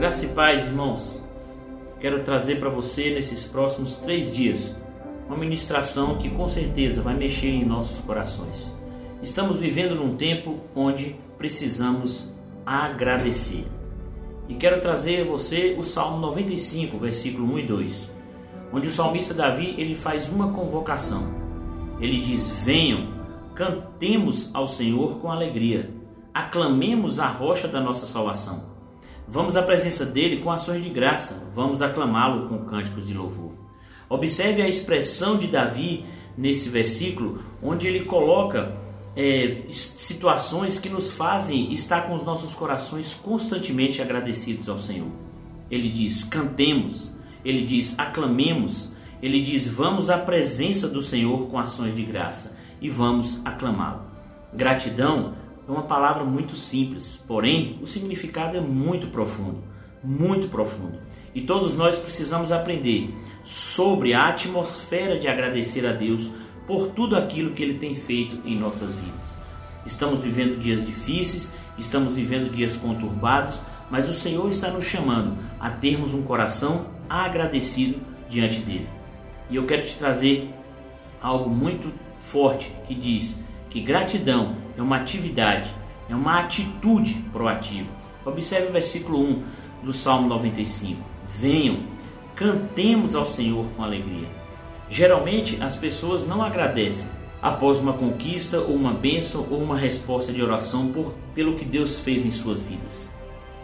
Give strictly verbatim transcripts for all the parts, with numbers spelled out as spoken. Graça e paz, irmãos. Quero trazer para você nesses próximos três dias uma ministração que com certeza vai mexer em nossos corações. Estamos vivendo num tempo onde precisamos agradecer. E quero trazer a você o Salmo noventa e cinco, versículo um e dois, onde o salmista Davi ele faz uma convocação. Ele diz: venham, cantemos ao Senhor com alegria, aclamemos a rocha da nossa salvação. Vamos à presença dele com ações de graça, vamos aclamá-lo com cânticos de louvor. Observe a expressão de Davi nesse versículo, onde ele coloca é, situações que nos fazem estar com os nossos corações constantemente agradecidos ao Senhor. Ele diz, cantemos, ele diz, aclamemos, ele diz, vamos à presença do Senhor com ações de graça e vamos aclamá-lo. Gratidão é uma palavra muito simples, porém o significado é muito profundo. Muito profundo. E todos nós precisamos aprender sobre a atmosfera de agradecer a Deus por tudo aquilo que Ele tem feito em nossas vidas. Estamos vivendo dias difíceis, estamos vivendo dias conturbados, mas o Senhor está nos chamando a termos um coração agradecido diante dEle. E eu quero te trazer algo muito forte que diz que gratidão é uma atividade, é uma atitude proativa. Observe o versículo um do Salmo noventa e cinco. Venham, cantemos ao Senhor com alegria. Geralmente as pessoas não agradecem após uma conquista ou uma bênção ou uma resposta de oração por, pelo que Deus fez em suas vidas.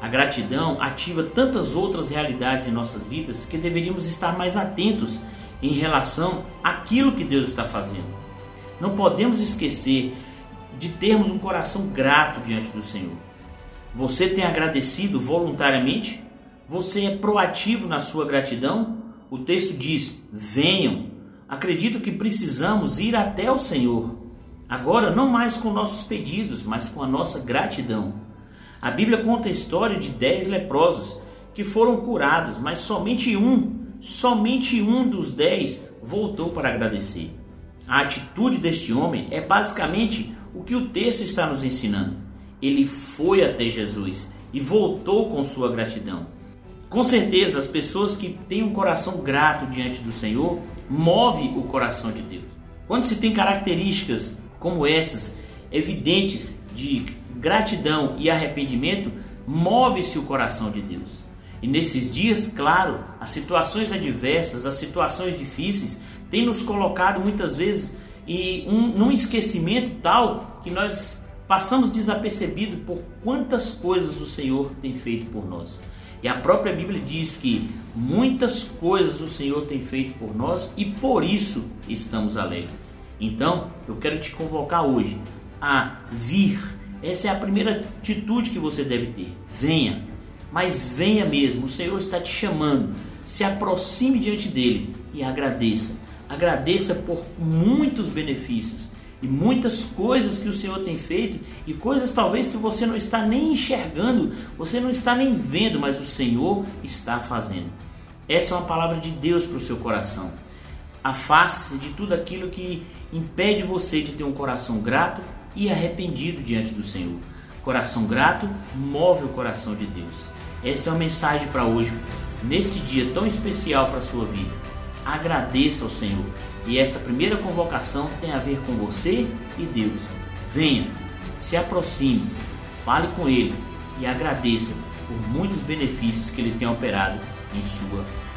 A gratidão ativa tantas outras realidades em nossas vidas que deveríamos estar mais atentos em relação àquilo que Deus está fazendo. Não podemos esquecer de termos um coração grato diante do Senhor. Você tem agradecido voluntariamente? Você é proativo na sua gratidão? O texto diz, venham. Acredito que precisamos ir até o Senhor. Agora, não mais com nossos pedidos, mas com a nossa gratidão. A Bíblia conta a história de dez leprosos que foram curados, mas somente um, somente um dos dez voltou para agradecer. A atitude deste homem é basicamente o que o texto está nos ensinando. Ele foi até Jesus e voltou com sua gratidão. Com certeza, as pessoas que têm um coração grato diante do Senhor movem o coração de Deus. Quando se tem características como essas, evidentes de gratidão e arrependimento, move-se o coração de Deus. E nesses dias, claro, as situações adversas, as situações difíceis, têm nos colocado muitas vezes em um, num esquecimento tal que nós passamos desapercebido por quantas coisas o Senhor tem feito por nós. E a própria Bíblia diz que muitas coisas o Senhor tem feito por nós e por isso estamos alegres. Então, eu quero te convocar hoje a vir. Essa é a primeira atitude que você deve ter. Venha, mas venha mesmo. O Senhor está te chamando. Se aproxime diante dele e agradeça. Agradeça por muitos benefícios e muitas coisas que o Senhor tem feito e coisas talvez que você não está nem enxergando, você não está nem vendo, mas o Senhor está fazendo. Essa é uma palavra de Deus para o seu coração. Afaste-se de tudo aquilo que impede você de ter um coração grato e arrependido diante do Senhor. Coração grato move o coração de Deus. Esta é uma mensagem para hoje, neste dia tão especial para a sua vida. Agradeça ao Senhor. E essa primeira convocação tem a ver com você e Deus. Venha, se aproxime, fale com Ele e agradeça por muitos benefícios que Ele tem operado em sua